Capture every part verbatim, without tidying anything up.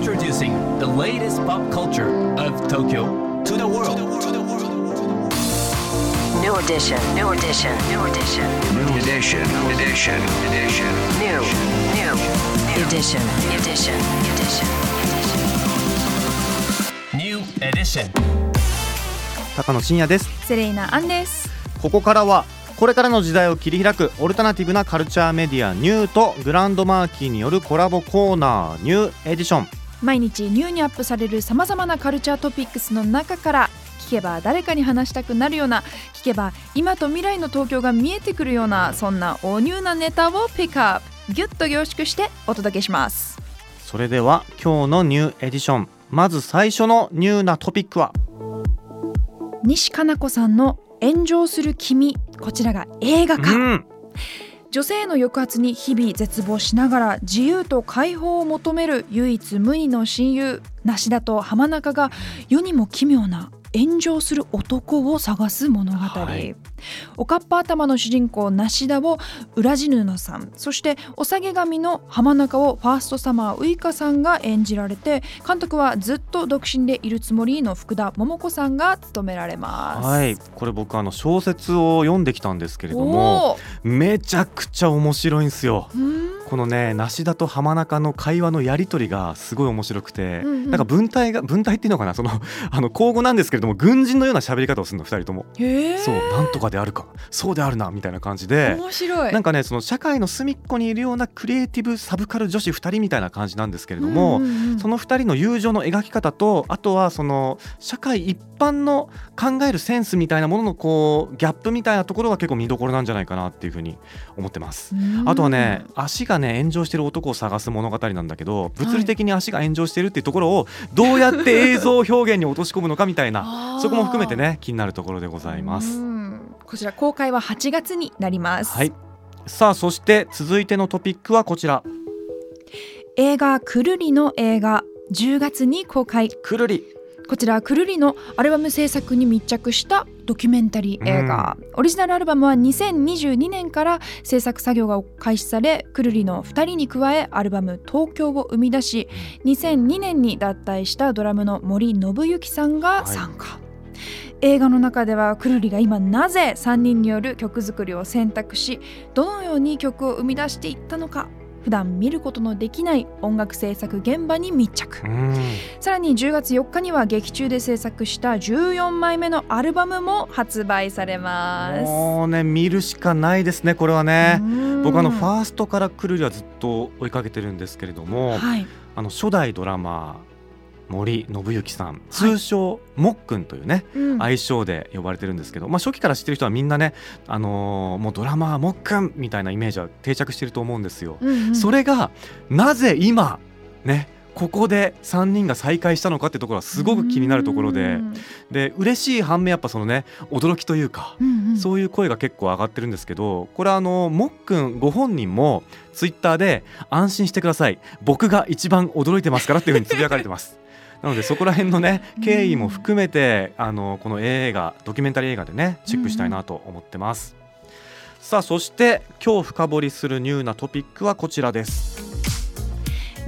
Introducing the latest pop culture of Tokyo to the world. New edition, new edition, new edition, new edition, new edition, edition, new, new, edition, edition, edition, new edition. 高野真也です。セレイナアンです。ここからは。これからの時代を切り開くオルタナティブなカルチャーメディアニューとグランドマーキーによるコラボコーナーニューエディション。毎日ニューにアップされるさまざまなカルチャートピックスの中から聞けば誰かに話したくなるような、聞けば今と未来の東京が見えてくるような、そんなおニューなネタをピックアップ、ギュッと凝縮してお届けします。それでは今日のニューエディション、まず最初のニューなトピックは西加奈子さんの炎上する君、こちらが映画化、うん、女性の抑圧に日々絶望しながら自由と解放を求める唯一無二の親友梨田と浜中が世にも奇妙な炎上する男を探す物語、はい、おかっぱ頭の主人公梨田を裏地布さん、そしてお下げ髪の浜中をファーストサマーウイカさんが演じられて、監督はずっと独身でいるつもりの福田桃子さんが務められます、はい、これ僕あの小説を読んできたんですけれども、めちゃくちゃ面白いんですよ。このね、梨田と浜中の会話のやり取りがすごい面白くて、うんうん、なんか文体が文体っていうのかな、そのあの口語なんですけれども軍人のような喋り方をするのふたりとも、そうなんとかであるかそうであるなみたいな感じで、面白い。なんかね、その社会の隅っこにいるようなクリエイティブサブカル女子ふたりみたいな感じなんですけれども、うんうんうん、そのふたりの友情の描き方と、あとはその社会一般の考えるセンスみたいなもののこうギャップみたいなところが結構見どころなんじゃないかなっていうふうに思ってます、うん、あとはね、足がね炎上してる男を探す物語なんだけど、物理的に足が炎上してるっていうところをどうやって映像表現に落とし込むのかみたいなそこも含めてね気になるところでございます。うん、こちら公開ははちがつになります、はい、さあそして続いてのトピックはこちら、映画くるりの映画じゅうがつに公開。くるり、こちらくるりのアルバム制作に密着したドキュメンタリー映画、うん、オリジナルアルバムはにせんにじゅうにねんから制作作業が開始され、くるりのふたりに加えアルバム東京を生み出し、にせんにねんに脱退したドラムの森信之さんが参加、はい、映画の中ではくるりが今なぜさんにんによる曲作りを選択し、どのように曲を生み出していったのか、普段見ることのできない音楽制作現場に密着、うん、さらにじゅうがつよっかには劇中で制作したじゅうよんまいめのアルバムも発売されます。もうね、見るしかないですねこれはね。僕あのファーストからくるりはずっと追いかけてるんですけれども、はい、あの初代ドラマー森信之さん、通称もっくんというね、はい、うん、愛称で呼ばれてるんですけど、まあ、初期から知ってる人はみんなね、あのー、もうドラマはもっくんみたいなイメージは定着してると思うんですよ、うんうん、それがなぜ今ねここでさんにんが再会したのかってところはすごく気になるところで、で嬉しい反面やっぱそのね驚きというか、うんうん、そういう声が結構上がってるんですけど、これはあのもっくんご本人もツイッターで安心してください僕が一番驚いてますからっていう風につぶやかれてますなのでそこら辺のね経緯も含めて、うん、あのこの映画ドキュメンタリー映画でねチェックしたいなと思ってます、うん、さあそして今日深掘りするニューなトピックはこちらです。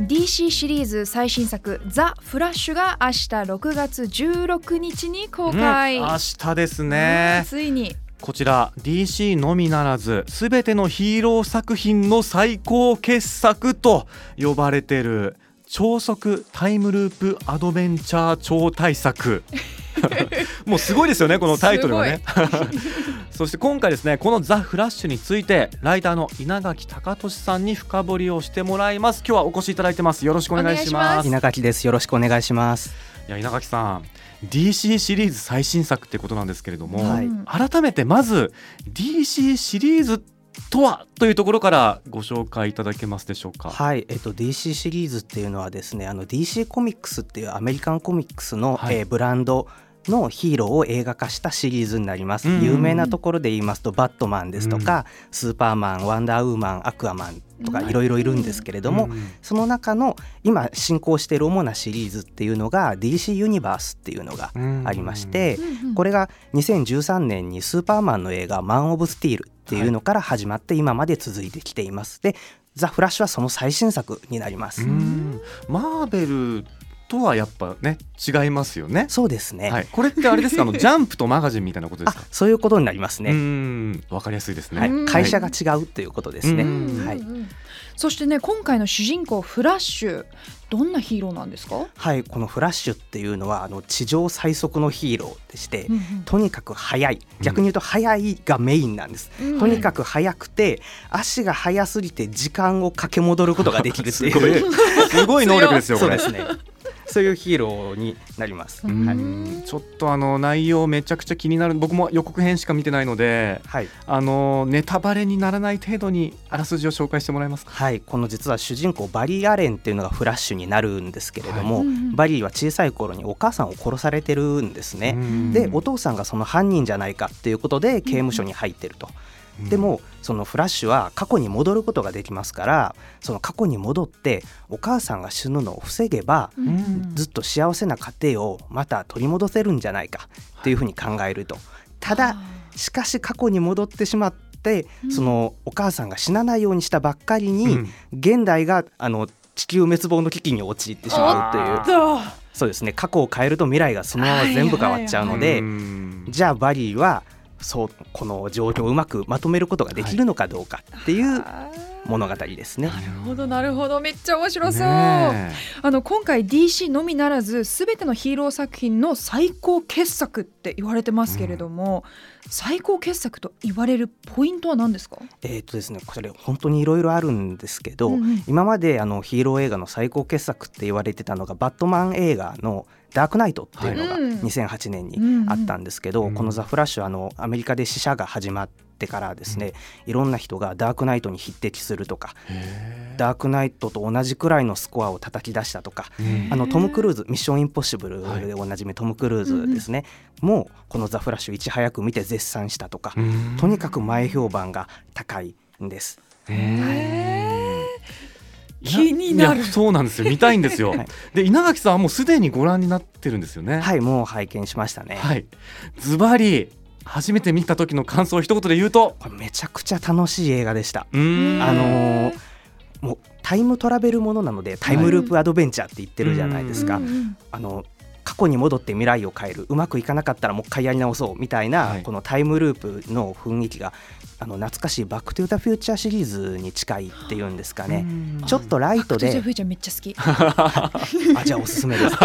ディーシー シリーズ最新作ザ・フラッシュが明日ろくがつじゅうろくにちに公開、うん、明日ですね、うん、ついにこちら ディーシー のみならずすべてのヒーロー作品の最高傑作と呼ばれてる超速タイムループアドベンチャー超大作もうすごいですよねこのタイトルがねそして今回ですねこのザ・フラッシュについてライターの稲垣貴俊さんに深掘りをしてもらいます。今日はお越しいただいてます。よろしくお願いします。稲垣です。よろしくお願いします。いや稲垣さん ディーシー シリーズ最新作ってことなんですけれども、はい、改めてまず ディーシー シリーズとはというところからご紹介いただけますでしょうか。はい、えっと、ディーシー シリーズっていうのはですねあの ディーシー コミックスっていうアメリカンコミックスの、はい、えー、ブランドのヒーローを映画化したシリーズになります、うんうん、有名なところで言いますとバットマンですとか、うん、スーパーマン、ワンダーウーマン、アクアマンとかいろいろいるんですけれども、うんうん、その中の今進行している主なシリーズっていうのが ディーシー ユニバースっていうのがありまして、うんうん、これがにせんじゅうさんねんにスーパーマンの映画マン・オブ・スティールっていうのから始まって今まで続いてきています。でザ・フラッシュはその最新作になります。うーん、マーベルとはやっぱね違いますよね。そうですね、はい、これってあれですかあのジャンプとマガジンみたいなことですか。あ、そういうことになりますね。わかりやすいですね、はい、会社が違うということですね。はい、そしてね今回の主人公フラッシュどんなヒーローなんですか。はい、このフラッシュっていうのはあの地上最速のヒーローでして、うんうん、とにかく速い、逆に言うと速いがメインなんです、うん、とにかく速くて足が速すぎて時間を駆け戻ることができるっていうすごい能力ですよこれ。そうですね、そういうヒーローになります。はい、ちょっとあの内容めちゃくちゃ気になる。僕も予告編しか見てないので、はい、あのネタバレにならない程度にあらすじを紹介してもらえますか。はい、この実は主人公バリー・アレンっていうのがフラッシュになるんですけれども、はい、バリーは小さい頃にお母さんを殺されてるんですね。でお父さんがその犯人じゃないかっていうことで刑務所に入ってると。でもそのフラッシュは過去に戻ることができますから、その過去に戻ってお母さんが死ぬのを防げば、うん、ずっと幸せな家庭をまた取り戻せるんじゃないかっていうふうに考えると。ただしかし過去に戻ってしまってそのお母さんが死なないようにしたばっかりに、うん、現代があの地球滅亡の危機に陥ってしまうという。そうですね、過去を変えると未来がそのまま全部変わっちゃうので、じゃあバリーはそうこの状況をうまくまとめることができるのかどうかっていう物語ですね。はい、なるほどなるほど、めっちゃ面白そう。ね、あの今回 ディーシー のみならず全てのヒーロー作品の最高傑作って言われてますけれども、うん、最高傑作と言われるポイントは何ですか。えーとですね、これ本当にいろいろあるんですけど、うんうん、今まであのヒーロー映画の最高傑作って言われてたのがバットマン映画のダークナイトっていうのがにせんはちねんにあったんですけど、このザ・フラッシュはあのアメリカで試写が始まってからですね、いろんな人がダークナイトに匹敵するとかダークナイトと同じくらいのスコアを叩き出したとか、あのトム・クルーズミッション・インポッシブルでおなじみトム・クルーズですね、はい、もうこのザ・フラッシュいち早く見て絶賛したとか、とにかく前評判が高いんです。へー、気になる。そうなんですよ、見たいんですよ。はい、で稲垣さんはもうすでにご覧になってるんですよね。はい、もう拝見しましたね。はい、ズバリ初めて見た時の感想を一言で言うと、これめちゃくちゃ楽しい映画でした。うーん、あのー、もうタイムトラベルものなのでタイムループアドベンチャーって言ってるじゃないですか。はい、あの過去に戻って未来を変える、うまくいかなかったらもう一回やり直そうみたいな、はい、このタイムループの雰囲気があの懐かしいバックトゥーザフューチャーシリーズに近いっていうんですかね。ちょっとライトでバックトゥーザフューチャーめっちゃ好きあ、じゃあおすすめです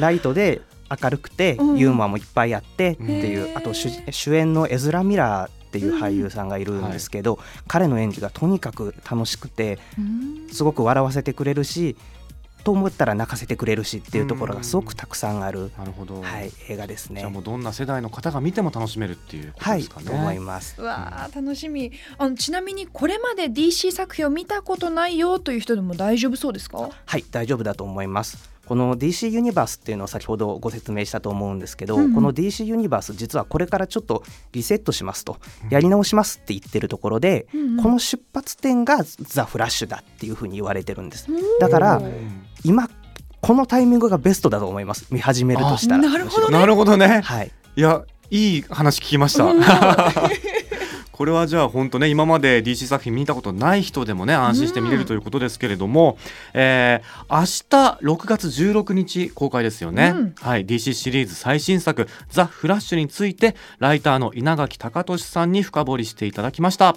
ライトで明るくてユーモアもいっぱいあってっていう、うん、あと主演のエズラ・ミラーっていう俳優さんがいるんですけど、うん、はい、彼の演技がとにかく楽しくてすごく笑わせてくれるしと思ったら泣かせてくれるしっていうところがすごくたくさんある、なるほど、はい、映画ですね。じゃあもうどんな世代の方が見ても楽しめるっていうことですかね。はい、と思います。うわー、楽しみ。あのちなみにこれまで ディーシー 作品を見たことないよという人でも大丈夫そうですか。はい、大丈夫だと思います。この ディーシー ユニバースっていうのを先ほどご説明したと思うんですけど、うんうん、この ディーシー ユニバース実はこれからちょっとリセットしますと、やり直しますって言ってるところで、うんうん、この出発点がザ・フラッシュだっていうふうに言われてるんです。だから今このタイミングがベストだと思います、見始めるとしたら。なるほどね、なるほどね、はい、いや、いい話聞きました、うんこれはじゃあ本当ね、今まで ディーシー 作品見たことない人でもね安心して見れるということですけれども、うん、えー、明日ろくがつじゅうろくにち公開ですよね。うん、はい、ディーシー シリーズ最新作ザ・フラッシュについてライターの稲垣貴俊さんに深掘りしていただきました。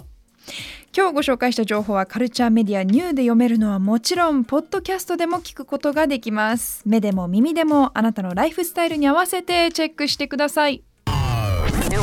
今日ご紹介した情報はカルチャーメディアニューで読めるのはもちろん、ポッドキャストでも聞くことができます。目でも耳でもあなたのライフスタイルに合わせてチェックしてください。New